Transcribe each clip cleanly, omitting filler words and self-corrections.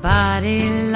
欢迎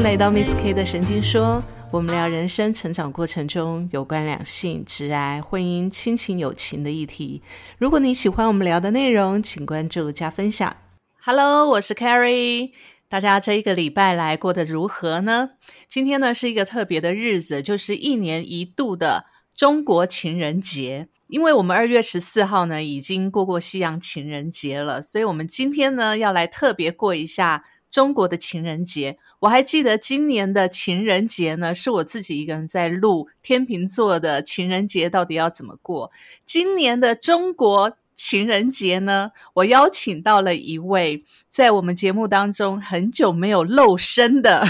来到 Miss K 的神经说，我们聊人生成长过程中有关两性、职涯、婚姻、亲情、友情的议题。如果你喜欢我们聊的内容，请关注加分享。 Hello， 我是 Carrie，大家这一个礼拜来过得如何呢？今天呢是一个特别的日子，就是一年一度的中国情人节。因为我们2月14号呢已经过西洋情人节了，所以我们今天呢要来特别过一下中国的情人节。我还记得今年的情人节呢是我自己一个人在录天秤座的情人节到底要怎么过。今年的中国情人节呢，我邀请到了一位在我们节目当中很久没有露身的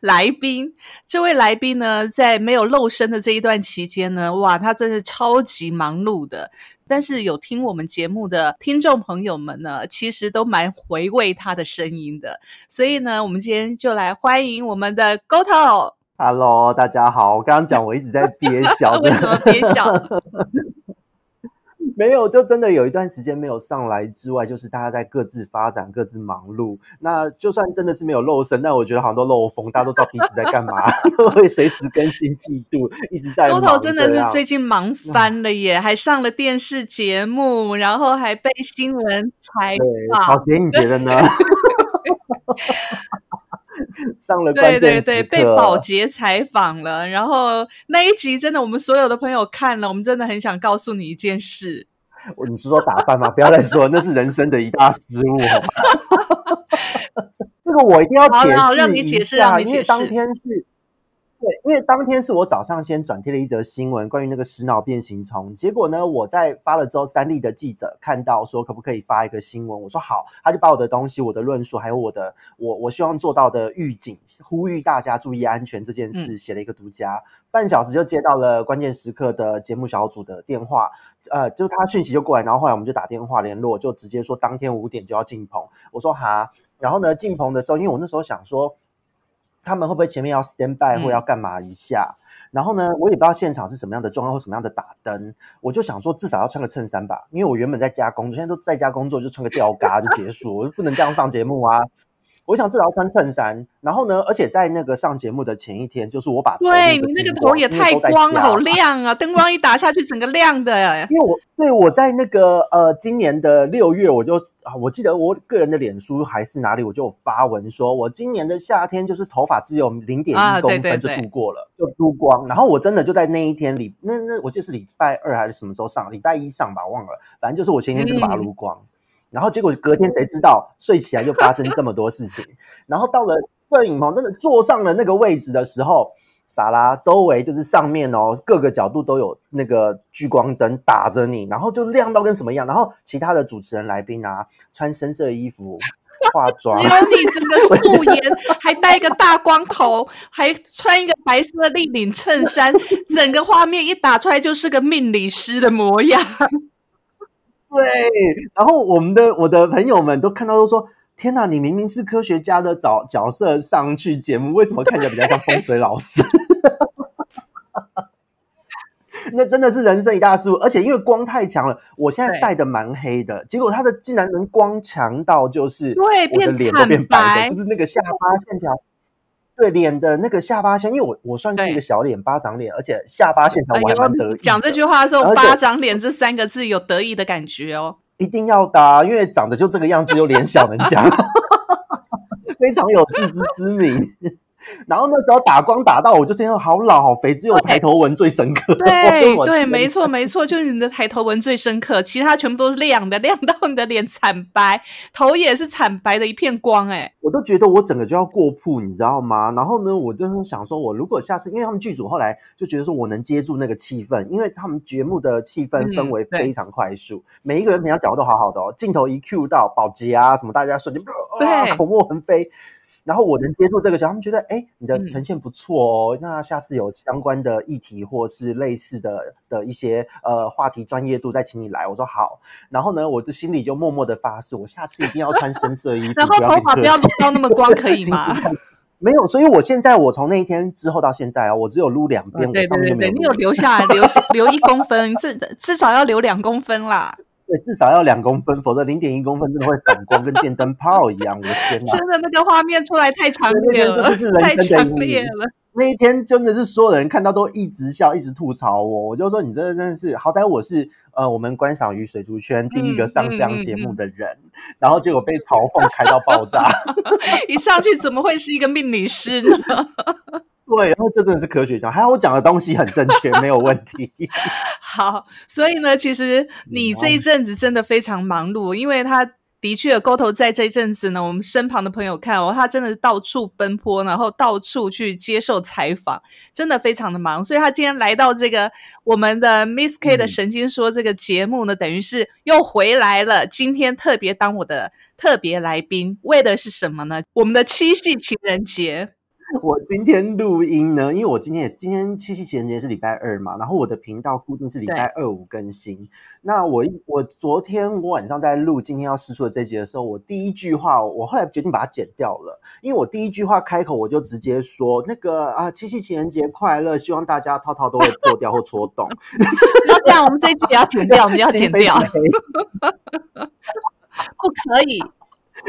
来宾。这位来宾呢，在没有露身的这一段期间呢，哇，他真是超级忙碌的。但是有听我们节目的听众朋友们呢，其实都蛮回味他的声音的。所以呢，我们今天就来欢迎我们的 Goto。Hello， 大家好。我刚刚讲我一直在憋笑，为什么憋笑？没有，就真的有一段时间没有上来之外，就是大家在各自发展、各自忙碌。那就算真的是没有露身，但我觉得好像都漏风，大家都知道平时在干嘛，都会随时更新进度，一直在忙。Goto真的是最近忙翻了耶，还上了电视节目，然后还被新闻采访。好姐，你觉得呢？上了关键时刻，对对对，被宝洁采访了。然后那一集真的，我们所有的朋友看了，我们真的很想告诉你一件事。你是说打扮吗？不要再说，那是人生的一大失误。这个我一定要解释一下，好，让你解释，让你解释。因为当天是。对，因为当天是我早上先转贴了一则新闻，关于那个食脑变形虫。结果呢，我在发了之后，三立的记者看到说可不可以发一个新闻，我说好，他就把我的东西、我的论述，还有我希望做到的预警，呼吁大家注意安全这件事，写了一个独家。半小时就接到了关键时刻的节目小组的电话，就是他讯息就过来，然后后来我们就打电话联络，就直接说当天5点就要进棚。我说哈，然后呢，进棚的时候，因为我那时候想说，他们会不会前面要 stand by 或要干嘛一下，然后呢我也不知道现场是什么样的状况或什么样的打灯，我就想说至少要穿个衬衫吧，因为我原本在家工作，现在都在家工作，就穿个吊嘎就结束，我就不能这样上节目啊，我想至少要穿衬衫。然后呢，而且在那个上节目的前一天，就是我把头，对，你那个头也太光了，好亮啊，灯光一打下去整个亮的耶。因为我在那个今年的6月，我就我记得我个人的脸书还是哪里，我就有发文说我今年的夏天就是头发只有 0.1公分就度过了，就度光。然后我真的就在那一天里，那我记得是礼拜2还是什么时候上，礼拜1上吧，忘了，反正就是我前一天真的把它撸光。然后结果隔天谁知道睡起来就发生这么多事情。然后到了摄影棚，真的坐上了那个位置的时候，撒拉周围就是上面哦，各个角度都有那个聚光灯打着你，然后就亮到跟什么一样。然后其他的主持人来宾啊，穿深色衣服化妆，只有你整个素颜，还戴一个大光头，还穿一个白色立领衬衫，整个画面一打出来就是个命理师的模样。对，然后我的朋友们都看到都说，天哪，你明明是科学家的角色上去节目，为什么看起来比较像风水老师？那真的是人生一大失误，而且因为光太强了，我现在晒得蛮黑的，结果他的竟然能光强到就是我的脸都变白的，就是那个下巴线条。对，脸的那个下巴线，因为我算是一个小脸巴掌脸，而且下巴线条我还蛮得意的。讲这句话的时候，巴掌脸这3个字有得意的感觉哦。一定要的啊，因为长得就这个样子，又脸小能讲，非常有自知之明。然后那时候打光打到我就觉得好老好肥，只有抬头纹最深刻。对对，没错没错，就是你的抬头纹最深刻，其他全部都是亮的，亮到你的脸惨白，头也是惨白的一片光。我都觉得我整个就要过曝，你知道吗？然后呢，我就想说，我如果下次，因为他们剧组后来就觉得说我能接住那个气氛，因为他们节目的气氛氛围非常快速，每一个人平常讲话都好好的哦，镜头一 Q 到宝洁啊什么，大家瞬间口沫横飞。然后我能接触这个角，他们觉得哎，你的呈现不错哦，那下次有相关的议题或是类似的一些话题专业度再请你来。我说好，然后呢，我就心里就默默的发誓，我下次一定要穿深色衣服，然后头发不要到那么光，可以吗？没有，所以我现在我从那一天之后到现在啊，我只有撸2边，我上面就没有。对对对，你有留下来留一公分，至少要留2公分啦。对，至少要2公分，否则0.1公分真的会反光，跟电灯泡一样。我的天哪，真的那个画面出来太强烈了，太强烈了。那一天真的是所有人看到都一直笑，一直吐槽我。我就说你真的是，好歹我是我们观赏鱼水族圈第一个上这样节目的人，然后结果被嘲讽开到爆炸。一上去怎么会是一个命理师呢？对，然后这真的是科学家，还有我讲的东西很正确，没有问题。好，所以呢，其实你这一阵子真的非常忙碌，因为他的确Goto在这一阵子呢，我们身旁的朋友看哦，他真的到处奔波，然后到处去接受采访，真的非常的忙。所以他今天来到这个我们的 Miss K 的神经说这个节目呢，等于是又回来了，今天特别当我的特别来宾，为的是什么呢？我们的七夕情人节。我今天录音呢，因为我今天七夕情人节是礼拜二嘛，然后我的频道固定是礼拜二五更新。那我昨天晚上在录今天要试出的这集的时候，我第一句话我后来决定把它剪掉了，因为我第一句话开口我就直接说那个啊，七夕情人节快乐，希望大家套套都会破掉或戳洞。那这样我们这一集也要剪掉，我们要剪掉，不可以。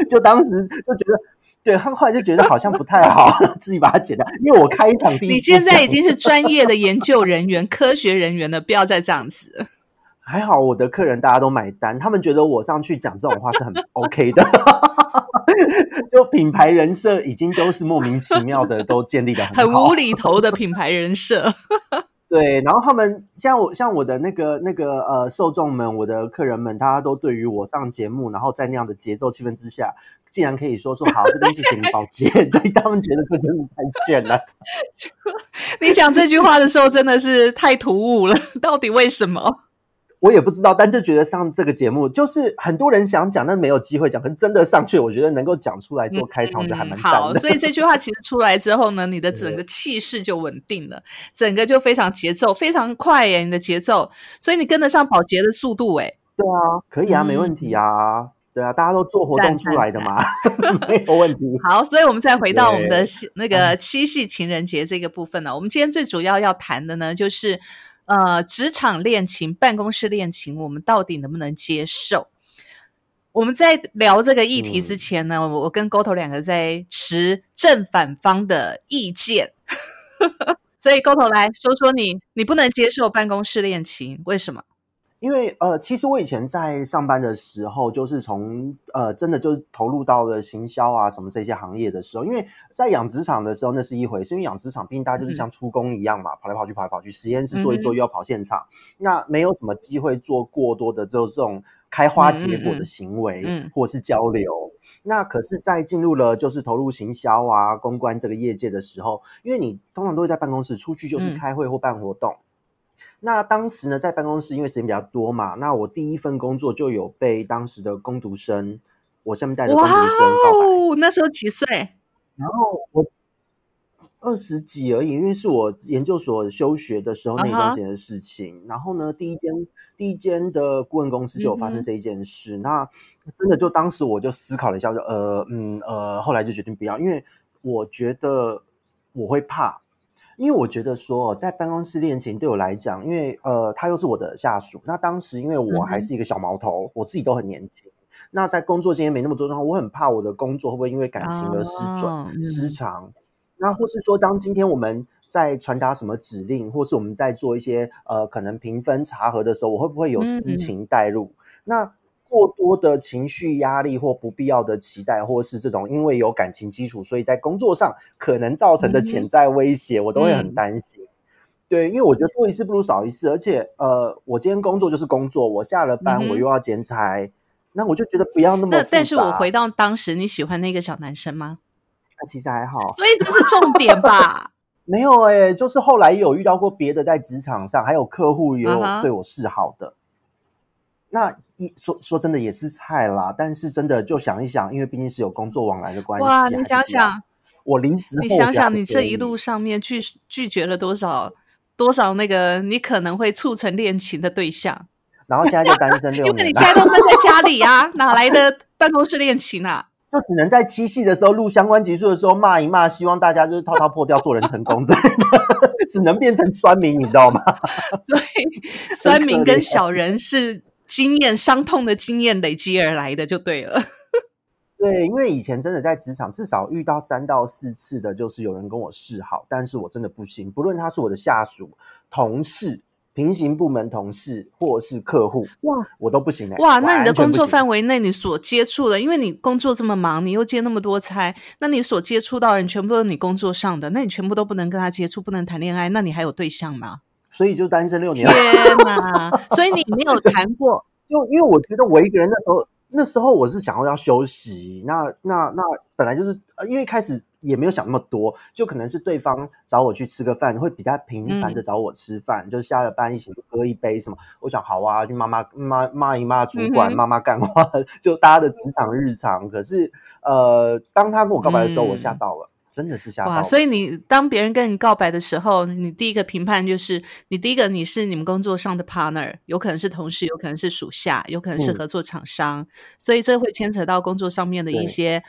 就当时就觉得。对，他后来就觉得好像不太好，自己把它剪掉。因为我开场第一，你现在已经是专业的研究人员、科学人员了，不要再这样子。还好我的客人大家都买单，他们觉得我上去讲这种话是很 OK 的。就品牌人设已经都是莫名其妙的，都建立得很好，很无厘头的品牌人设。对，然后他们像我的那个受众们，我的客人们，大家都对于我上节目，然后在那样的节奏气氛之下，竟然可以说好，这边谢谢你保洁，所以他们觉得这真的太贱了。你讲这句话的时候真的是太突兀了，到底为什么？我也不知道，但就觉得上这个节目就是很多人想讲但没有机会讲，可是真的上去我觉得能够讲出来做开场就还蛮赞的。好，所以这句话其实出来之后呢，你的整个气势就稳定了，整个就非常节奏非常快耶，你的节奏，所以你跟得上保洁的速度耶。对啊，可以啊，没问题啊。对啊，大家都做活动出来的嘛，没有问题。好，所以我们再回到我们的那个七夕情人节这个部分呢，我们今天最主要要谈的呢就是职场恋情、办公室恋情，我们到底能不能接受？我们在聊这个议题之前呢，我跟Goto两个在持正反方的意见。所以Goto来说说你不能接受办公室恋情，为什么？因为其实我以前在上班的时候，就是从真的就是投入到了行销啊什么这些行业的时候，因为在养殖场的时候那是一回事，因为养殖场毕竟大家就是像出工一样嘛，跑来跑去，实验室做一做又要跑现场，那没有什么机会做过多的这种开花结果的行为或是交流。那可是在进入了就是投入行销啊公关这个业界的时候，因为你通常都会在办公室，出去就是开会或办活动。那当时呢，在办公室因为时间比较多嘛，那我第一份工作就有被当时的工读生，我下面带的工读生告白。哇哦，那时候几岁？然后我20几而已，因为是我研究所休学的时候那一段时间的事情。然后呢，第一间的顾问公司就有发生这一件事。那真的就当时我就思考了一下，就后来就决定不要，因为我觉得我会怕。因为我觉得说在办公室恋情对我来讲，因为他又是我的下属，那当时因为我还是一个小毛头，我自己都很年轻，那在工作经验没那么多状况，我很怕我的工作会不会因为感情而失准、失常。那或是说当今天我们在传达什么指令，或是我们在做一些可能评分查核的时候，我会不会有私情带入？那过多的情绪压力或不必要的期待，或是这种因为有感情基础所以在工作上可能造成的潜在威胁，我都会很担心。对，因为我觉得多一事不如少一事，而且我今天工作就是工作，我下了班我又要兼差，那我就觉得不要那么复杂。但是我回到当时，你喜欢那个小男生吗？其实还好，所以这是重点吧。没有欸，就是后来有遇到过别的，在职场上还有客户也有对我示好的。那说真的也是菜啦，但是真的就想一想，因为毕竟是有工作往来的关系。哇，你想想，我离职后，你想想你这一路上面拒绝了多少多少那个你可能会促成恋情的对象，然后现在就单身6年。因为你现在都闷在家里啊，哪来的办公室恋情啊？就只能在七夕的时候录相关集数的时候骂一骂，希望大家就是套套破掉做人成功之类的。只能变成酸民，你知道吗？所以酸民跟小人是经验伤痛的经验累积而来的就对了。对，因为以前真的在职场至少遇到3到4次的就是有人跟我示好，但是我真的不行，不论他是我的下属、同事、平行部门同事或是客户，哇，我都不行。哇，那你的工作范围内你所接触的，因为你工作这么忙，你又接那么多差，那你所接触到的人全部都是你工作上的，那你全部都不能跟他接触，不能谈恋爱，那你还有对象吗？所以就单身6年了。天哪！所以你没有谈过？就因为我觉得我一个人那时候我是想要休息，那本来就是因为一开始也没有想那么多，就可能是对方找我去吃个饭，会比较频繁的找我吃饭，就下了班一起喝一杯什么，我想好啊，去骂一骂主管，骂干话，就大家的职场日常。可是当他跟我告白的时候，我吓到了。真的是吓到了。哇，所以你当别人跟你告白的时候，你第一个评判就是你是你们工作上的 partner， 有可能是同事，有可能是属下，有可能是合作厂商，所以这会牵扯到工作上面的一些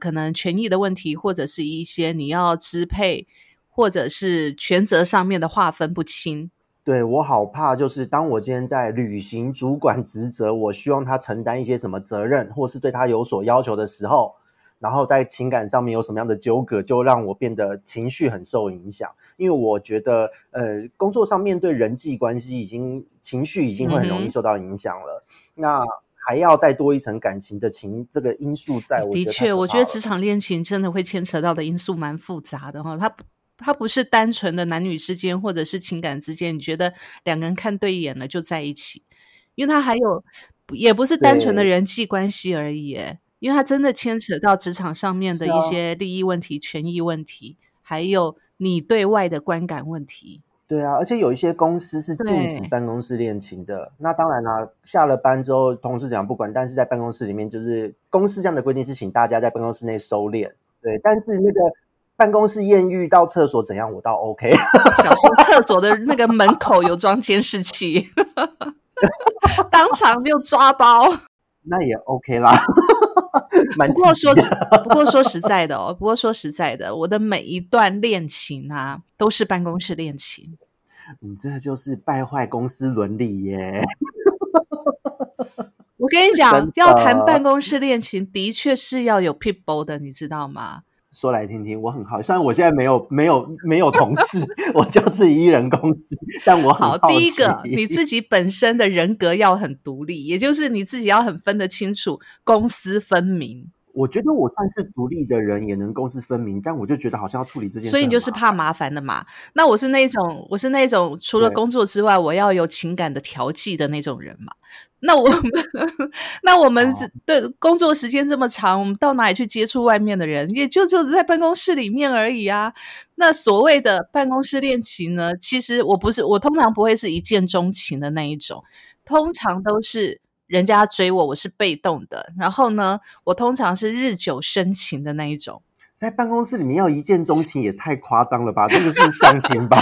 可能权益的问题，或者是一些你要支配或者是权责上面的划分不清。对，我好怕就是当我今天在履行主管职责，我希望他承担一些什么责任，或是对他有所要求的时候，然后在情感上面有什么样的纠葛，就让我变得情绪很受影响。因为我觉得工作上面对人际关系情绪已经会很容易受到影响了，那还要再多一层感情的这个因素在，我觉得的确，我觉得职场恋情真的会牵扯到的因素蛮复杂的，它不是单纯的男女之间或者是情感之间你觉得两个人看对眼了就在一起，因为它还有也不是单纯的人际关系而已耶，因为它真的牵扯到职场上面的一些利益问题、权益问题，还有你对外的观感问题。对啊，而且有一些公司是禁止办公室恋情的。那当然啦，下了班之后同事怎样不管，但是在办公室里面，就是公司这样的规定是请大家在办公室内收敛。对，但是那个办公室艳遇到厕所怎样，我倒 OK。小心厕所的那个门口有装监视器，当场就抓包。那也 OK 啦。不过说实在的，我的每一段恋情啊，都是办公室恋情。你这就是败坏公司伦理耶！我跟你讲，要谈办公室恋情，的确是要有 people 的，你知道吗？说来听听，我很好，虽然我现在没有同事，我就是一人公司，但我很好奇。好，第一个，你自己本身的人格要很独立，也就是你自己要很分得清楚，公私分明。我觉得我算是独立的人，也能公私分明，但我就觉得好像要处理这件事，所以你就是怕麻烦的嘛。那我是那种除了工作之外，我要有情感的调剂的那种人嘛。那我们对工作时间这么长，我们到哪里去接触外面的人，也就在办公室里面而已啊。那所谓的办公室恋情呢，其实我通常不会是一见钟情的那一种，通常都是人家追我，我是被动的，然后呢，我通常是日久生情的那一种。在办公室里面要一见钟情也太夸张了吧，这个是相亲吧、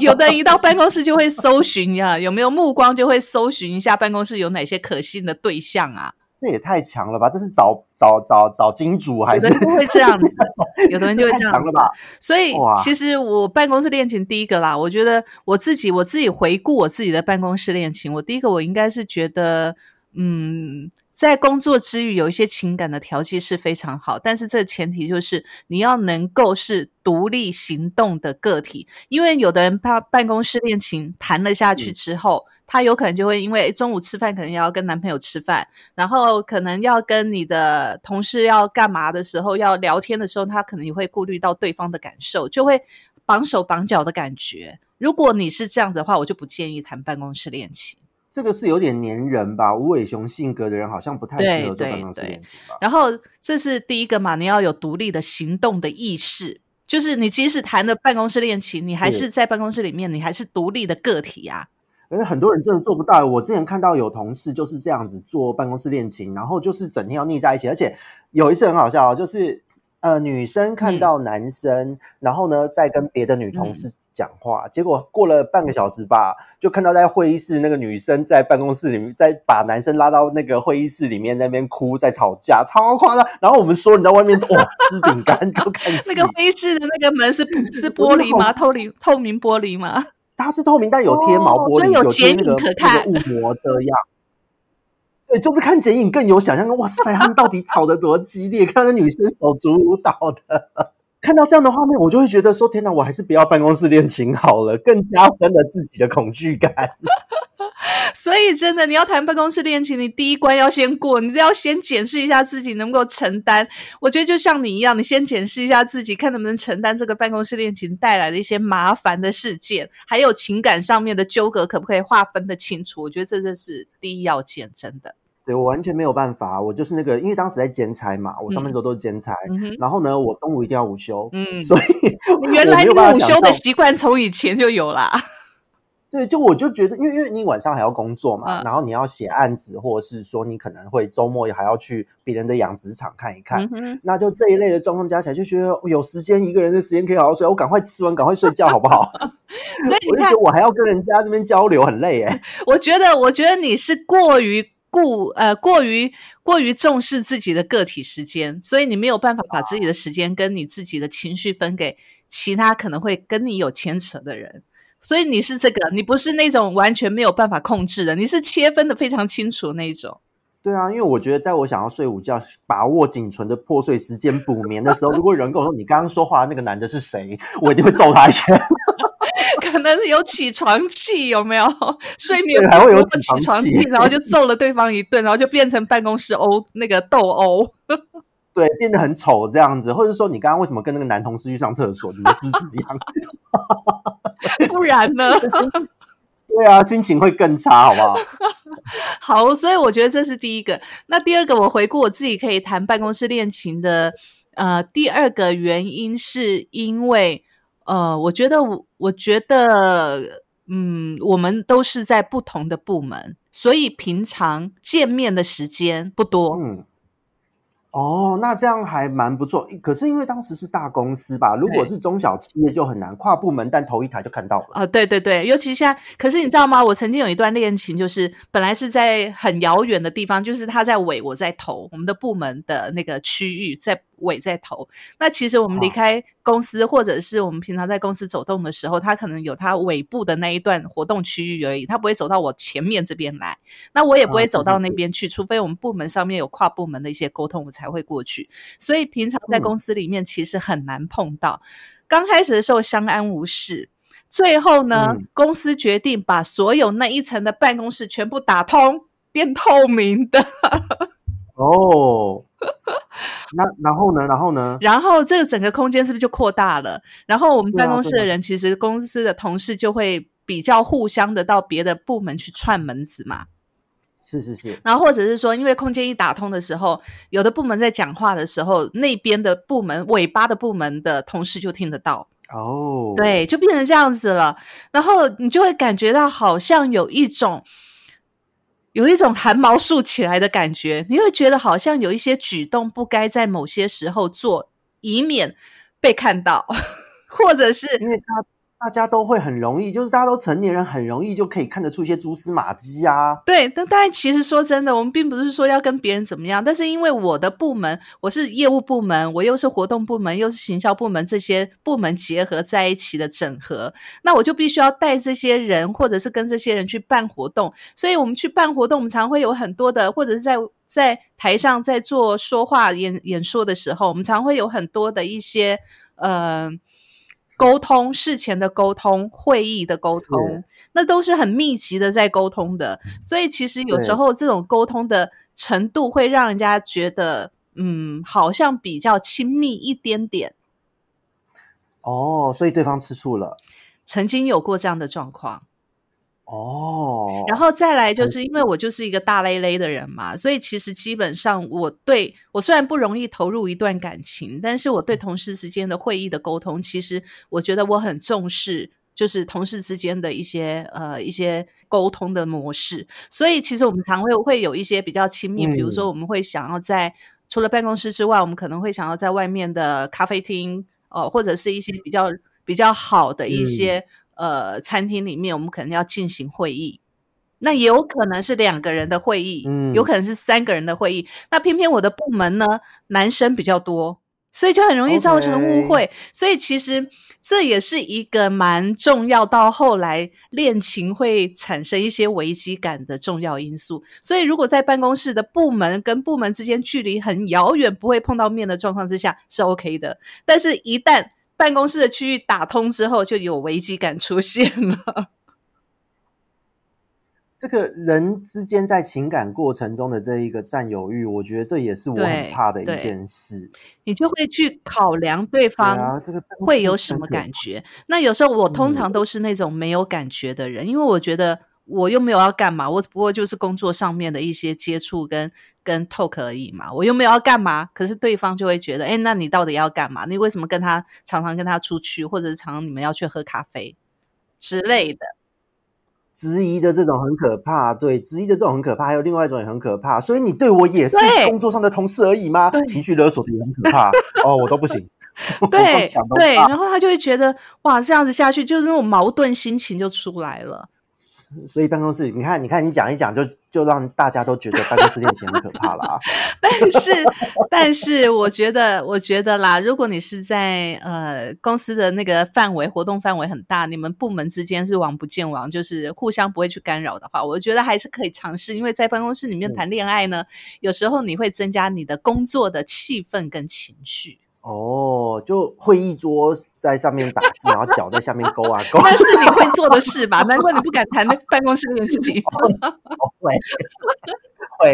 有的人一到办公室就会搜寻啊，有没有目光就会搜寻一下办公室有哪些可信的对象啊，这也太强了吧，这是找金主还是？有的人就会这样子有的人就会这样子吧。所以其实我办公室恋情第一个啦，我觉得我自己回顾我自己的办公室恋情，我第一个我应该是觉得在工作之余有一些情感的调剂是非常好，但是这前提就是你要能够是独立行动的个体，因为有的人怕办公室恋情谈了下去之后，他有可能就会因为中午吃饭可能要跟男朋友吃饭，然后可能要跟你的同事要干嘛的时候，要聊天的时候，他可能也会顾虑到对方的感受，就会绑手绑脚的感觉。如果你是这样子的话，我就不建议谈办公室恋情。这个是有点黏人吧，无尾熊性格的人好像不太适合做办公室恋情吧。然后这是第一个嘛，你要有独立的行动的意识，就是你即使谈了办公室恋情，你还是在办公室里面，你还是独立的个体啊。而很多人真的做不到，我之前看到有同事就是这样子做办公室恋情，然后就是整天要腻在一起，而且有一次很好笑，就是女生看到男生，然后呢再跟别的女同事讲话，结果过了半个小时吧，就看到在会议室那个女生在办公室里面，再把男生拉到那个会议室里面那边哭，在吵架，超夸张。然后我们说你在外面哇吃饼干都看戏。那个会议室的那个门是玻璃吗？透明玻璃吗？它是透明，但有贴毛玻璃，所以有截影可看，有那个雾膜遮样。对，就是看剪影更有想象力。哇塞，他们到底吵得多激烈？看到那女生手足舞蹈的，看到这样的画面，我就会觉得说：天哪，我还是不要办公室恋情好了，更加深了自己的恐惧感。所以真的，你要谈办公室恋情，你第一关要先过，你要先检视一下自己能不能够承担。我觉得就像你一样，你先检视一下自己，看能不能承担这个办公室恋情带来的一些麻烦的事件，还有情感上面的纠葛，可不可以划分得清楚？我觉得这就是第一要件，真的。对，我完全没有办法，我就是那个，因为当时在兼差嘛，我上班时候都是兼差、然后呢，我中午一定要午休，所以你原来午休的习惯从以前就有啦。对，就我就觉得因为你晚上还要工作嘛、然后你要写案子，或者是说你可能会周末还要去别人的养殖场看一看、那就这一类的状况加起来就觉得有时间，一个人的时间可以好好睡，我赶快吃完赶快睡觉好不好？所以我就觉得我还要跟人家这边交流很累耶。我觉得你是过于重视自己的个体时间，所以你没有办法把自己的时间跟你自己的情绪分给其他可能会跟你有牵扯的人。所以你是这个，你不是那种完全没有办法控制的，你是切分的非常清楚那一种。对啊，因为我觉得在我想要睡午觉，把握仅存的破碎时间补眠的时候，如果有人跟我说你刚刚说话那个男的是谁，我一定会揍他一拳。可能有起床气，有没有？睡眠还会有起床气，然后就揍了对方一顿，然后就变成办公室那个斗殴。对，变得很丑这样子，或者说你刚刚为什么跟那个男同事去上厕所？你们是怎么样？不然呢？对啊，心情会更差，好不好？好，所以我觉得这是第一个。那第二个，我回顾我自己可以谈办公室恋情的第二个原因，是因为我觉得我们都是在不同的部门，所以平常见面的时间不多。哦，那这样还蛮不错。可是因为当时是大公司吧，如果是中小企业就很难跨部门，但头一台就看到了。对对对，尤其现在。可是你知道吗？我曾经有一段恋情，就是本来是在很遥远的地方，就是他在尾，我在头，我们的部门的那个区域在尾在头。那其实我们离开公司，或者是我们平常在公司走动的时候，他可能有他尾部的那一段活动区域而已，他不会走到我前面这边来，那我也不会走到那边去，除非我们部门上面有跨部门的一些沟通，我才会过去。所以平常在公司里面其实很难碰到。刚开始的时候相安无事，最后呢，公司决定把所有那一层的办公室全部打通，变透明的。哦，那然后呢？然后这个整个空间是不是就扩大了？然后我们办公室的人，其实公司的同事就会比较互相的到别的部门去串门子嘛。是是是。然后或者是说，因为空间一打通的时候，有的部门在讲话的时候，那边的部门尾巴的部门的同事就听得到。哦，对，就变成这样子了。然后你就会感觉到好像有一种汗毛竖起来的感觉，你会觉得好像有一些举动不该在某些时候做，以免被看到。或者是因为大家都会很容易，就是大家都成年人，很容易就可以看得出一些蛛丝马迹啊。对，但当然其实说真的，我们并不是说要跟别人怎么样，但是因为我的部门，我是业务部门，我又是活动部门，又是行销部门，这些部门结合在一起的整合，那我就必须要带这些人，或者是跟这些人去办活动。所以我们去办活动，我们常会有很多的，或者是在台上在做说话演说的时候，我们常会有很多的一些沟通，事前的沟通，会议的沟通，那都是很密集的在沟通的。所以其实有时候这种沟通的程度会让人家觉得好像比较亲密一点点。哦，所以对方吃醋了，曾经有过这样的状况。哦，然后再来就是因为我就是一个大咧咧的人嘛，所以其实基本上我虽然不容易投入一段感情，但是我对同事之间的会议的沟通，其实我觉得我很重视，就是同事之间的一些沟通的模式。所以其实我们常会有一些比较亲密，比如说我们会想要在除了办公室之外，我们可能会想要在外面的咖啡厅或者是一些比较好的一些餐厅里面，我们可能要进行会议，那也有可能是2个人的会议，有可能是3个人的会议。那偏偏我的部门呢，男生比较多，所以就很容易造成误会、okay. 所以其实这也是一个蛮重要到后来恋情会产生一些危机感的重要因素。所以如果在办公室的部门跟部门之间距离很遥远不会碰到面的状况之下是 OK 的，但是一旦办公室的区域打通之后就有危机感出现了。这个人之间在情感过程中的这一个占有欲，我觉得这也是我很怕的一件事。你就会去考量对方会有什么感觉、那有时候我通常都是那种没有感觉的人、因为我觉得我又没有要干嘛，我只不过就是工作上面的一些接触跟 talk 而已嘛，我又没有要干嘛，可是对方就会觉得，诶，那你到底要干嘛？你为什么跟他常常跟他出去，或者是常常你们要去喝咖啡之类的。质疑的这种很可怕，对，质疑的这种很可怕，还有另外一种也很可怕。所以你对我也是工作上的同事而已吗？情绪勒索的也很可怕哦，我都不行。对对，然后他就会觉得哇，这样子下去就是那种矛盾心情就出来了。所以办公室，你看，你讲一讲就让大家都觉得办公室恋情很可怕啦。但是我觉得啦，如果你是在公司的那个范围，活动范围很大，你们部门之间是王不见王，就是互相不会去干扰的话，我觉得还是可以尝试。因为在办公室里面谈恋爱呢，有时候你会增加你的工作的气氛跟情绪。哦，就会议桌在上面打字，然后脚在下面勾啊勾。那是你会做的事吧？难怪你不敢谈办公室恋情。会，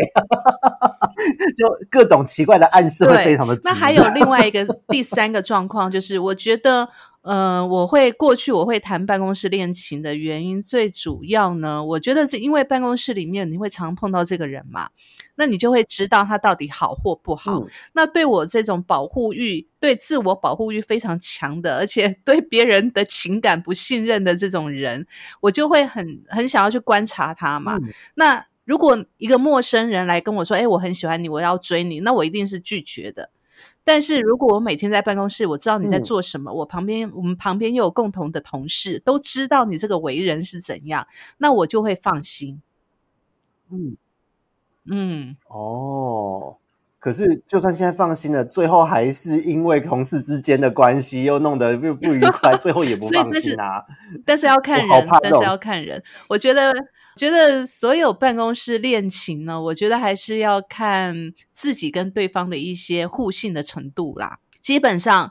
就各种奇怪的暗示会非常的。那还有另外一个第三个状况，就是我觉得，我会谈办公室恋情的原因，最主要呢，我觉得是因为办公室里面你会常碰到这个人嘛，那你就会知道他到底好或不好。那对我这种保护欲，对自我保护欲非常强的，而且对别人的情感不信任的这种人，我就会很想要去观察他嘛。那如果一个陌生人来跟我说，诶，我很喜欢你，我要追你，那我一定是拒绝的。但是如果我每天在办公室，我知道你在做什么，我们旁边又有共同的同事，都知道你这个为人是怎样，那我就会放心。哦，可是就算现在放心了，最后还是因为同事之间的关系又弄得不愉快，最后也不放心啊。但是要看人，我觉得所有办公室恋情呢，我觉得还是要看自己跟对方的一些互信的程度啦。基本上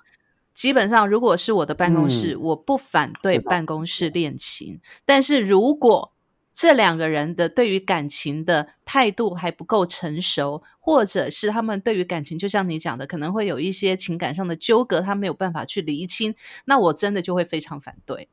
如果是我的办公室，我不反对办公室恋情，但是如果这两个人的对于感情的态度还不够成熟，或者是他们对于感情就像你讲的可能会有一些情感上的纠葛，他没有办法去厘清，那我真的就会非常反对。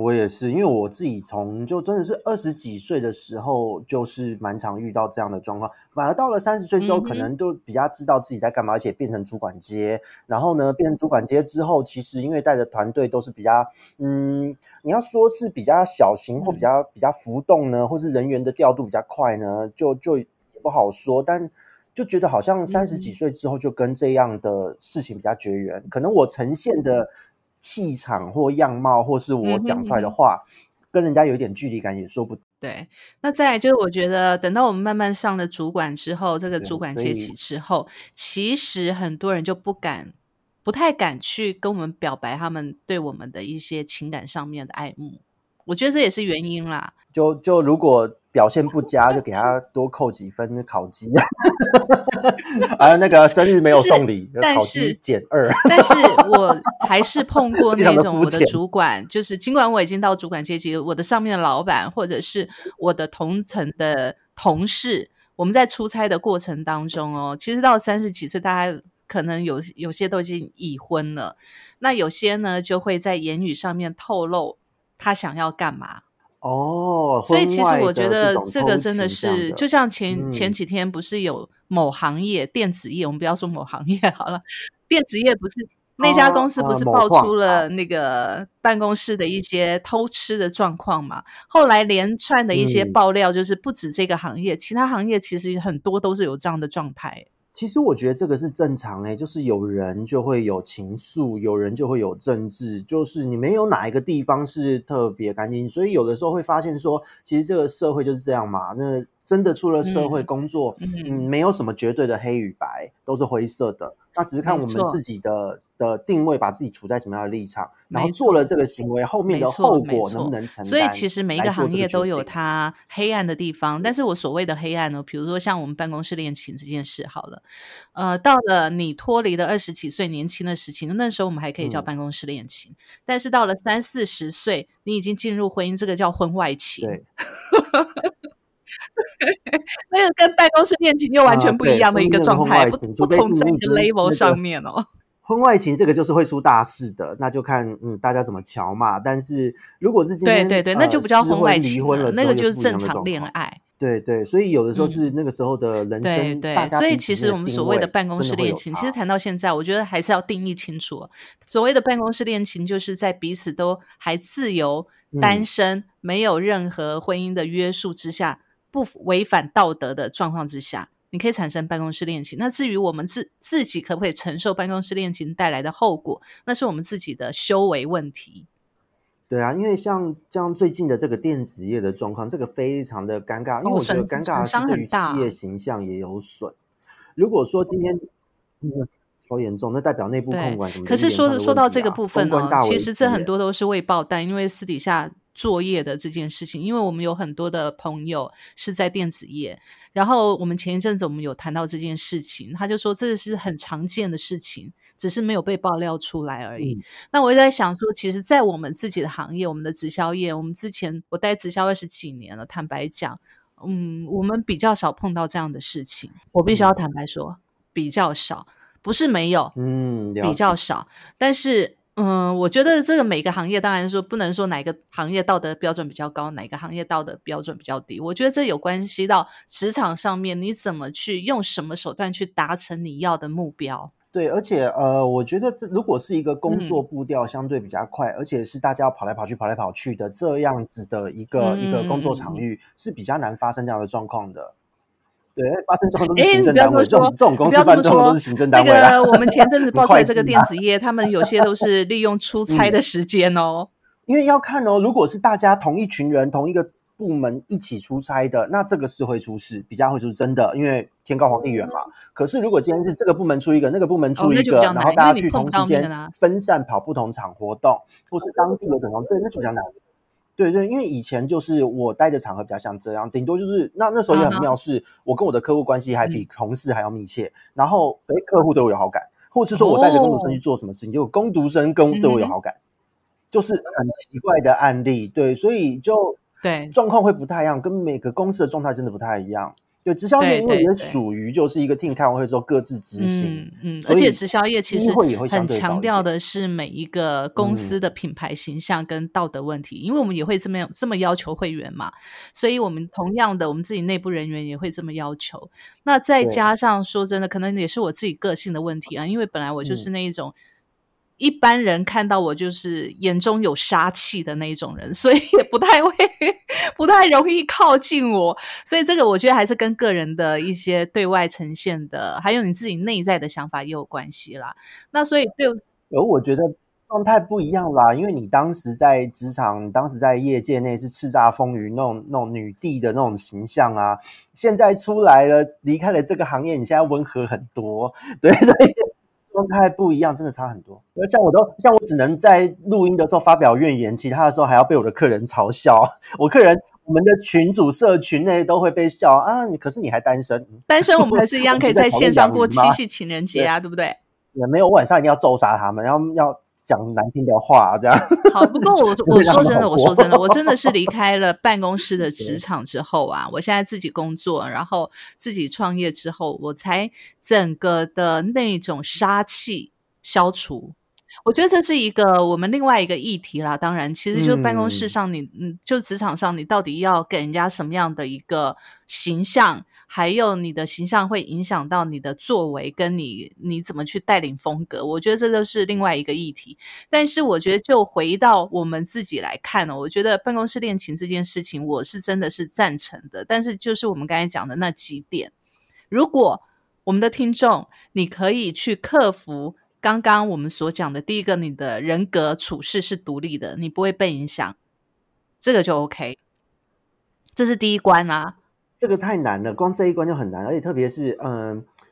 我也是，因为我自己从就真的是20几岁的时候，就是蛮常遇到这样的状况，反而到了30岁之后，可能就比较知道自己在干嘛，而且变成主管阶。然后呢，变成主管阶之后，其实因为带的团队都是比较，你要说是比较小型或比较浮动呢，或是人员的调度比较快呢，就也不好说，但。就觉得好像30几岁之后就跟这样的事情比较绝缘，可能我呈现的气场或样貌或是我讲出来的话跟人家有一点距离感也说不定。对，那再来就是我觉得等到我们慢慢上了主管之后，这个主管阶级之后，其实很多人就不太敢去跟我们表白他们对我们的一些情感上面的爱慕，我觉得这也是原因啦。就如果表现不佳就给他多扣几分烤鸡啊，那个生日没有送礼烤鸡减2 但是我还是碰过那种我的主管，就是尽管我已经到主管阶级，我的上面的老板或者是我的同层的同事，我们在出差的过程当中哦，其实到30几岁大家可能有些都已经已婚了，那有些呢就会在言语上面透露他想要干嘛哦，所以其实我觉得这个真的是就像前几天不是有某行业电子业，我们不要说某行业好了，电子业不是那家公司不是爆出了那个办公室的一些偷吃的状况嘛？后来连串的一些爆料就是不止这个行业，其他行业其实很多都是有这样的状态。其实我觉得这个是正常欸，就是有人就会有情愫，有人就会有政治，就是你没有哪一个地方是特别干净，所以有的时候会发现说其实这个社会就是这样嘛，那真的出了社会工作，没有什么绝对的黑与白，都是灰色的。那只是看我们自己的定位，把自己处在什么样的立场，然后做了这个行为后面的后果能不能承担。所以其实每一个行业都有它黑暗的地方，但是我所谓的黑暗呢，比如说像我们办公室恋情这件事好了，到了你脱离了20几岁年轻的时期，那时候我们还可以叫办公室恋情，但是到了30-40岁你已经进入婚姻，这个叫婚外情。对那个跟办公室恋情又完全不一样的一个状态，不同在你的 label 上面哦。婚外情这个就是会出大事的，那就看大家怎么瞧嘛。但是如果是今天对对对，那就不叫婚外情了，那个就是正常恋爱。对对，所以有的时候是那个时候的人生，对对，所以其实我们所谓的办公室恋情，其实谈到现在我觉得还是要定义清楚，所谓的办公室恋情就是在彼此都还自由单身，没有任何婚姻的约束之下，不违反道德的状况之下，你可以产生办公室恋情。那至于我们 自己可不可以承受办公室恋情带来的后果，那是我们自己的修为问题。对啊，因为像最近的这个电子业的状况，这个非常的尴尬，因为我觉得尴尬是对于企业形象也有损。如果说今天超严重，那代表内部控管什么的。可是 说到这个部分呢，其实这很多都是未爆弹，因为私底下作业的这件事情，因为我们有很多的朋友是在电子业，然后我们前一阵子我们有谈到这件事情，他就说这是很常见的事情，只是没有被爆料出来而已。那我在想说，其实在我们自己的行业，我们的直销业，我们之前我待直销20几年了，坦白讲我们比较少碰到这样的事情，我必须要坦白说比较少，不是没有比较少。但是我觉得这个每个行业，当然说不能说哪个行业道德标准比较高，哪个行业道德标准比较低，我觉得这有关系到职场上面你怎么去用什么手段去达成你要的目标。对，而且我觉得这如果是一个工作步调相对比较快，而且是大家要跑来跑去的这样子的一个工作场域，是比较难发生这样的状况的。对，发生状况都是行政单位，这种公司办这种都是行政单位啦。那个我们前阵子爆出来这个电子业他们有些都是利用出差的时间哦因为要看哦，如果是大家同一群人同一个部门一起出差的，那这个是会出事，比较会出真的，因为天高皇帝远嘛。可是如果今天是这个部门出一个，那个部门出一个，然后大家去同时间分散跑不同场活动，或是当地的等等，对，那就比较难。对对，因为以前就是我待的场合比较像这样，顶多就是那时候也很妙，是我跟我的客户关系还比同事还要密切，然后客户对我有好感，或是说我带着工读生去做什么事情，结果工读生对我有好感，就是很奇怪的案例。对，所以就对状况会不太一样，跟每个公司的状态真的不太一样。对，直销业因为也属于就是一个 team 开完会之后各自执行而且直销业其实很强调的是每一个公司的品牌形象跟道德问题因为我们也会这么要求会员嘛，所以我们同样的我们自己内部人员也会这么要求。那再加上说真的，可能也是我自己个性的问题啊，因为本来我就是那一种一般人看到我就是眼中有杀气的那一种人，所以也不太容易靠近我。所以这个我觉得还是跟个人的一些对外呈现的还有你自己内在的想法也有关系啦。那所以对我觉得状态不一样啦，因为你当时在职场，你当时在业界内是叱咤风云那种女帝的那种形象啊，现在出来了离开了这个行业，你现在温和很多。对，所以状态不一样，真的差很多。像我只能在录音的时候发表怨言，其他的时候还要被我的客人嘲笑。我们的群组社群内都会被笑啊，可是你还单身。单身我们还是一样可以在线上过七夕情人节啊，对不对？也没有，晚上一定要揍杀他们，要讲难听的话，这样。好，不过我说真的，我真的是离开了办公室的职场之后啊，我现在自己工作，然后自己创业之后，我才整个的那种杀气消除。我觉得这是一个我们另外一个议题啦。当然，其实就办公室上你，就职场上，你到底要给人家什么样的一个形象？还有你的形象会影响到你的作为跟你怎么去带领风格，我觉得这就是另外一个议题。但是我觉得就回到我们自己来看我觉得办公室恋情这件事情我是真的是赞成的，但是就是我们刚才讲的那几点，如果我们的听众你可以去克服刚刚我们所讲的，第一个你的人格处事是独立的，你不会被影响，这个就 OK， 这是第一关啊。这个太难了，光这一关就很难，而且特别是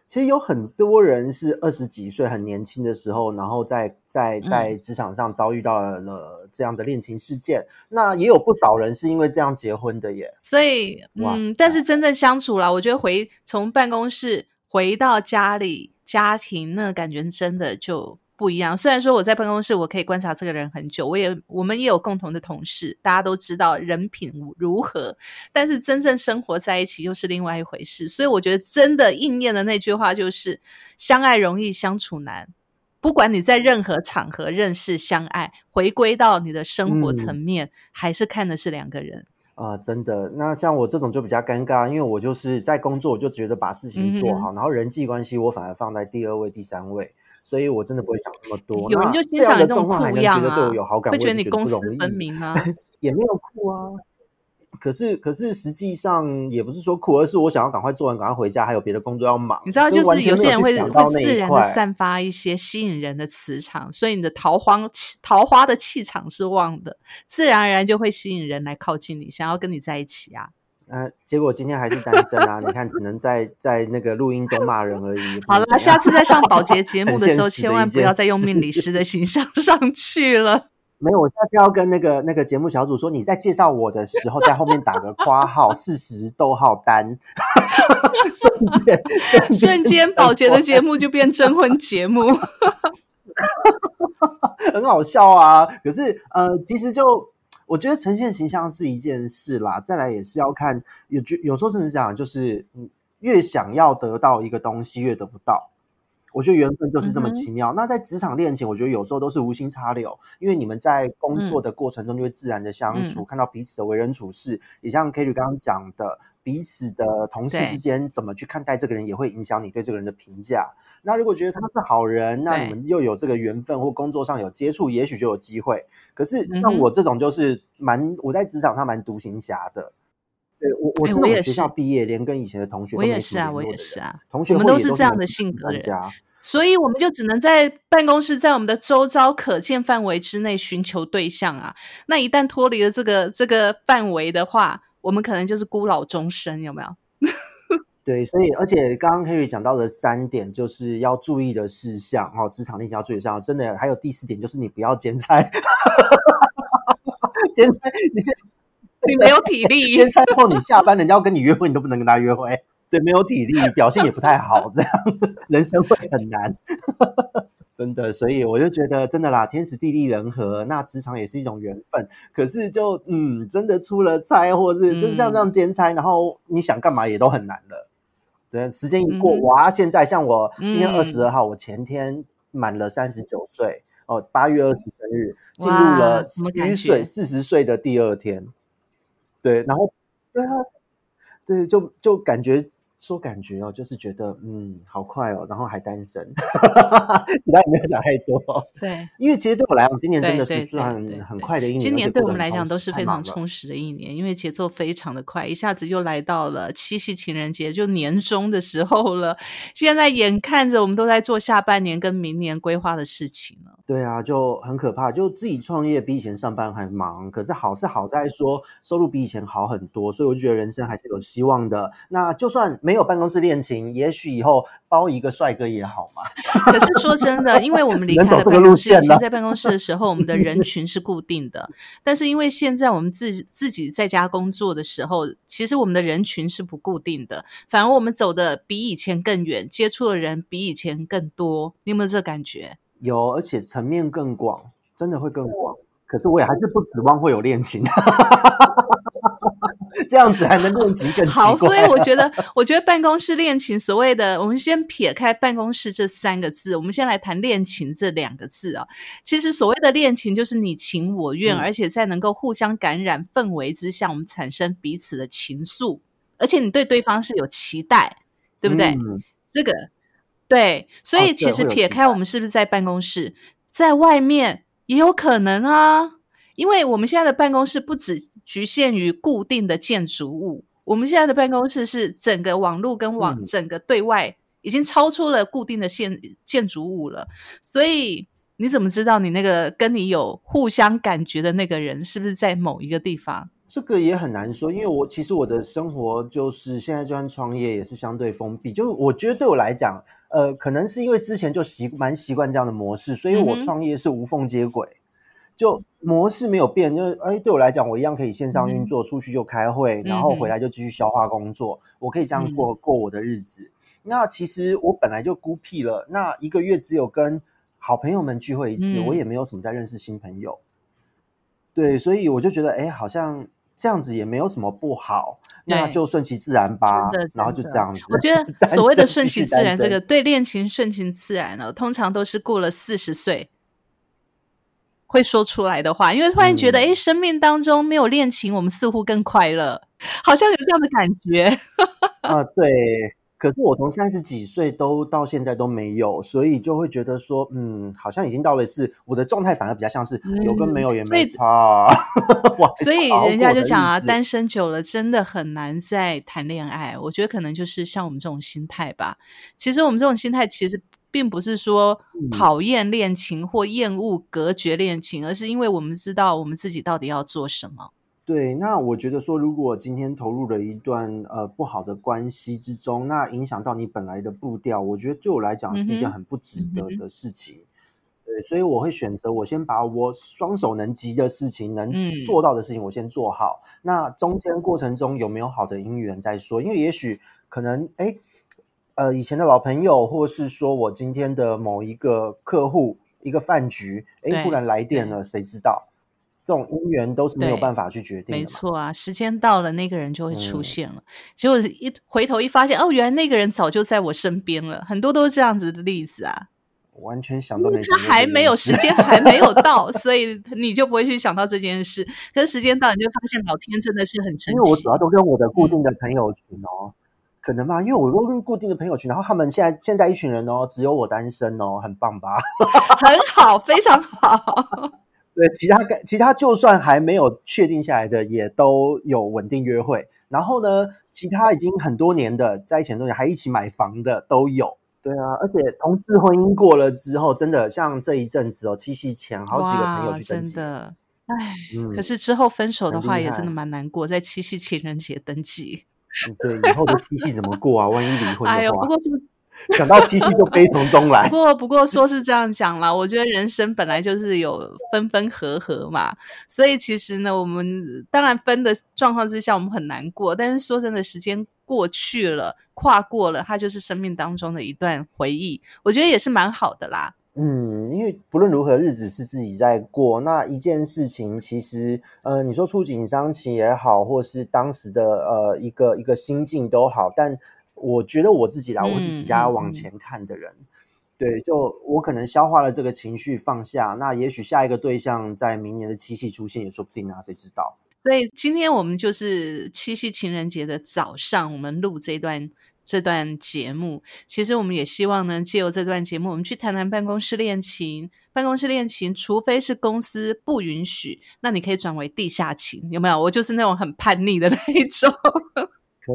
其实有很多人是20几岁很年轻的时候，然后在职场上遭遇到了这样的恋情事件，那也有不少人是因为这样结婚的耶。所以但是真正相处啦，我觉得从办公室回到家里家庭，那感觉真的就不一样。虽然说我在办公室我可以观察这个人很久，我们也有共同的同事，大家都知道人品如何，但是真正生活在一起又是另外一回事。所以我觉得真的应验的那句话就是相爱容易相处难，不管你在任何场合认识相爱，回归到你的生活层面，还是看的是两个人真的。那像我这种就比较尴尬，因为我就是在工作我就觉得把事情做好，然后人际关系我反而放在第二位第三位，所以我真的不会想那么多。有人就欣赏你这种酷样啊，会觉得你公私分明啊，也没有酷啊。可是实际上也不是说酷，而是我想要赶快做完，赶快回家，还有别的工作要忙。你知道，就是有些人会自然的散发一些吸引人的磁场，所以你的桃花的气场是旺的，自然而然就会吸引人来靠近你，想要跟你在一起啊。结果今天还是单身啊！你看，只能在那个录音中骂人而已。好了，下次在上宝洁节目的时候，千万不要再用命理师的形象上去了。没有，我下次要跟那个节目小组说，你在介绍我的时候，在后面打个括号40。瞬间，宝洁的节目就变征婚节目。很好笑啊！可是其实就。我觉得呈现形象是一件事啦，再来也是要看有时候真的讲，就是越想要得到一个东西越得不到，我觉得缘分就是这么奇妙。那在职场恋情我觉得有时候都是无心插柳，因为你们在工作的过程中就会自然的相处，看到彼此的为人处事，也像 Kerry 刚刚讲的，彼此的同事之间怎么去看待这个人，也会影响你对这个人的评价。那如果觉得他是好人，那你们又有这个缘分或工作上有接触，也许就有机会。可是像我这种就是我在职场上蛮独行侠的。对，我是那种学校毕业连跟以前的同学都没什么联络的人。我也是啊，同学会也都是这样的性格的人，所以我们就只能在办公室，在我们的周遭可见范围之内寻求对象啊。那一旦脱离了这个范围的话，我们可能就是孤老终生，有没有？对，所以而且刚刚 Kerry 讲到的3点就是要注意的事项，职场恋情要注意的事项，真的还有第4点就是你不要兼差。兼差你没有体力，兼差后你下班人家要跟你约会，你都不能跟他约会，对，没有体力，表现也不太好，这样人生会很难。真的，所以我就觉得真的啦，天时地利人和，那职场也是一种缘分。可是就真的出了差，或是就是像这样兼差，然后你想干嘛也都很难了。对，时间一过，哇！现在像我今天22号，我前天满了39岁哦，8月20生日，进入了40岁的第二天。对，然后对啊，对，就感觉。说感觉哦，就是觉得好快哦，然后还单身，其他也没有讲太多。对，因为其实对我来讲，今年真的是算很快的一年。今年对我们来讲都是非常充实的一年，因为节奏非常的快，一下子就来到了7夕情人节，就年终的时候了。现在眼看着我们都在做下半年跟明年规划的事情了。对啊，就很可怕，就自己创业比以前上班还忙，可是好在说收入比以前好很多，所以我就觉得人生还是有希望的。那就算没有办公室恋情，也许以后包一个帅哥也好嘛。可是说真的，因为我们离开了办公室，以前在办公室的时候我们的人群是固定的，但是因为现在我们自己在家工作的时候，其实我们的人群是不固定的，反而我们走的比以前更远，接触的人比以前更多。你有没有这感觉？有，而且层面更广，真的会更广。可是我也还是不指望会有恋情。这样子还能恋情更奇怪。好，所以我觉得办公室恋情，所谓的我们先撇开办公室这3个字，我们先来谈恋情这2个字啊。其实所谓的恋情就是你情我愿，而且在能够互相感染氛围之下，我们产生彼此的情愫，而且你对对方是有期待，对不对？这个对，所以其实撇开我们是不是在办公室，在外面也有可能啊。因为我们现在的办公室不只局限于固定的建筑物，我们现在的办公室是整个网路跟整个对外已经超出了固定的建筑物了，所以你怎么知道你那个跟你有互相感觉的那个人是不是在某一个地方？这个也很难说，因为其实我的生活就是现在就算创业也是相对封闭，就是我觉得对我来讲，可能是因为之前就蛮习惯这样的模式，所以我创业是无缝接轨，就模式没有变，就是对我来讲我一样可以线上运作，出去就开会，然后回来就继续消化工作，我可以这样过我的日子。那其实我本来就孤僻了，那一个月只有跟好朋友们聚会一次，我也没有什么在认识新朋友，对，所以我就觉得好像这样子也没有什么不好，那就顺其自然吧，然后就这样子。我觉得所谓的顺其自然，这个对恋情顺其自然通常都是过了40岁会说出来的话，因为突然觉得生命当中没有恋情我们似乎更快乐，好像有这样的感觉啊，对，可是我从30几岁都到现在都没有，所以就会觉得说好像已经到了，是我的状态反而比较像是有跟没有也没差所以人家就讲单身久了真的很难再谈恋爱，我觉得可能就是像我们这种心态吧。其实我们这种心态其实并不是说讨厌恋情或厌恶隔绝恋情，而是因为我们知道我们自己到底要做什么。对，那我觉得说如果今天投入了一段不好的关系之中，那影响到你本来的步调，我觉得对我来讲是一件很不值得的事情，对，所以我会选择我先把我双手能及的事情，能做到的事情我先做好，那中间过程中有没有好的姻缘再说，因为也许可能以前的老朋友，或是说我今天的某一个客户，一个饭局忽然来电了，谁知道，这种姻缘都是没有办法去决定的。没错啊，时间到了那个人就会出现了，结果一回头一发现原来那个人早就在我身边了，很多都是这样子的例子啊。我完全想都没想到，还没有时间还没有到所以你就不会去想到这件事，可是时间到你就发现老天真的是很神奇。因为我主要都跟我的固定的朋友群可能吧，因为我都跟固定的朋友群，然后他们现在一群人只有我单身很棒吧很好，非常好对，其他就算还没有确定下来的也都有稳定约会，然后呢其他已经很多年的在一起很多年还一起买房的都有。对啊，而且同志婚姻过了之后真的像这一阵子七夕前好几个朋友去登记，真的可是之后分手的话也真的蛮难过，在七夕情人节登记对，以后的七夕怎么过啊万一离婚的话不过想到七夕就悲从中来不过说是这样讲啦，我觉得人生本来就是有分分合合嘛，所以其实呢我们当然分的状况之下我们很难过，但是说真的时间过去了跨过了，它就是生命当中的一段回忆，我觉得也是蛮好的啦。因为不论如何日子是自己在过，那一件事情其实你说触景伤情也好，或是当时的一个心境都好，但我觉得我自己啦，我是比较往前看的人，对，就我可能消化了这个情绪放下，那也许下一个对象在明年的七夕出现也说不定啊，谁知道。所以今天我们就是七夕情人节的早上我们录这段节目，其实我们也希望呢借由这段节目我们去谈谈办公室恋情，除非是公司不允许，那你可以转为地下情，有没有，我就是那种很叛逆的那一种可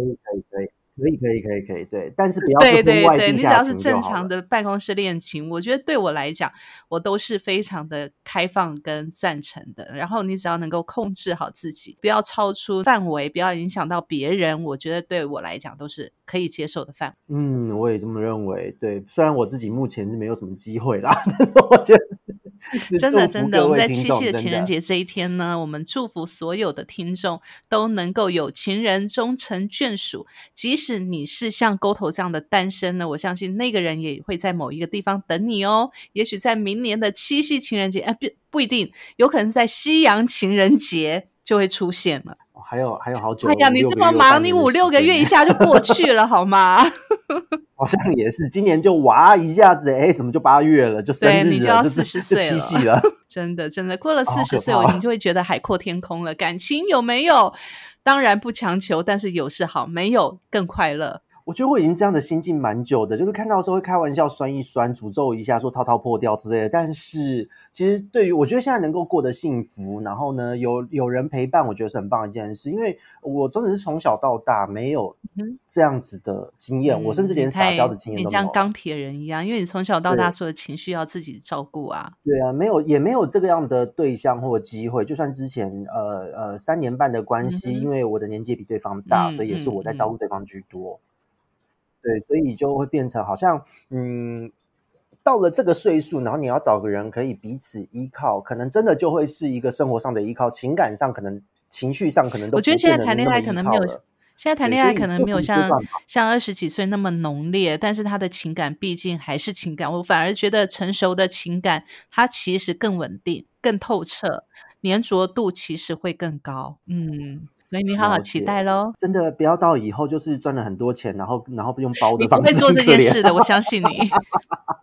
以，对，但是不要是婚外地下情就好了。对，你只要是正常的办公室恋情，我觉得对我来讲，我都是非常的开放跟赞成的。然后你只要能够控制好自己，不要超出范围，不要影响到别人，我觉得对我来讲都是可以接受的范围。我也这么认为。对，虽然我自己目前是没有什么机会啦，但是我觉得是真的，我们在七夕的情人节这一天呢，我们祝福所有的听众都能够有情人终成眷属，即使你是像Goto这样的单身呢，我相信那个人也会在某一个地方等你哦。也许在明年的七夕情人节，不一定，有可能在西洋情人节就会出现了。还有好久。哎呀，你这么忙，你5-6个月一下就过去了，好吗？好像也是，今年就一下子，怎么就8月了，就生日了，对，你就要40岁了，就七夕了。真的，过了40岁，你就会觉得海阔天空了。感情有没有？当然不强求，但是有是好，没有更快乐。我觉得我已经这样的心境蛮久的，就是看到的时候会开玩笑酸一酸，诅咒一下说套套破掉之类的。但是其实对于我觉得现在能够过得幸福，然后呢有人陪伴，我觉得是很棒的一件事。因为我真的是从小到大没有这样子的经验，我甚至连撒娇的经验都没有。你像钢铁人一样，因为你从小到大所有情绪要自己照顾啊。对啊，没有也没有这个样的对象或机会。就算之前3年半的关系，因为我的年纪比对方大，所以也是我在照顾对方居多。对，所以就会变成好像到了这个岁数，然后你要找个人可以彼此依靠，可能真的就会是一个生活上的依靠，情感上可能情绪上可能都不见得。我觉得现在谈恋爱可能没有，像20几岁那么浓烈，但是他的情感毕竟还是情感。我反而觉得成熟的情感它其实更稳定更透彻，粘着度其实会更高。所以你好好期待咯。真的不要到以后就是赚了很多钱然后用包的方式。你不会做这件事的我相信你。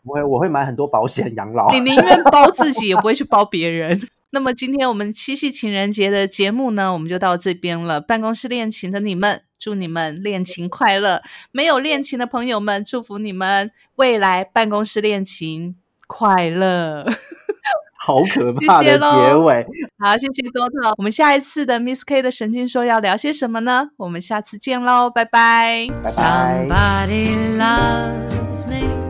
我会买很多保险养老。你宁愿包自己也不会去包别人。那么今天我们七夕情人节的节目呢，我们就到这边了。办公室恋情的你们，祝你们恋情快乐。没有恋情的朋友们，祝福你们未来办公室恋情快乐。好可怕的结尾。好，谢谢Goto。我们下一次的 Miss K 的神经说要聊些什么呢？我们下次见咯，拜拜。Somebody loves me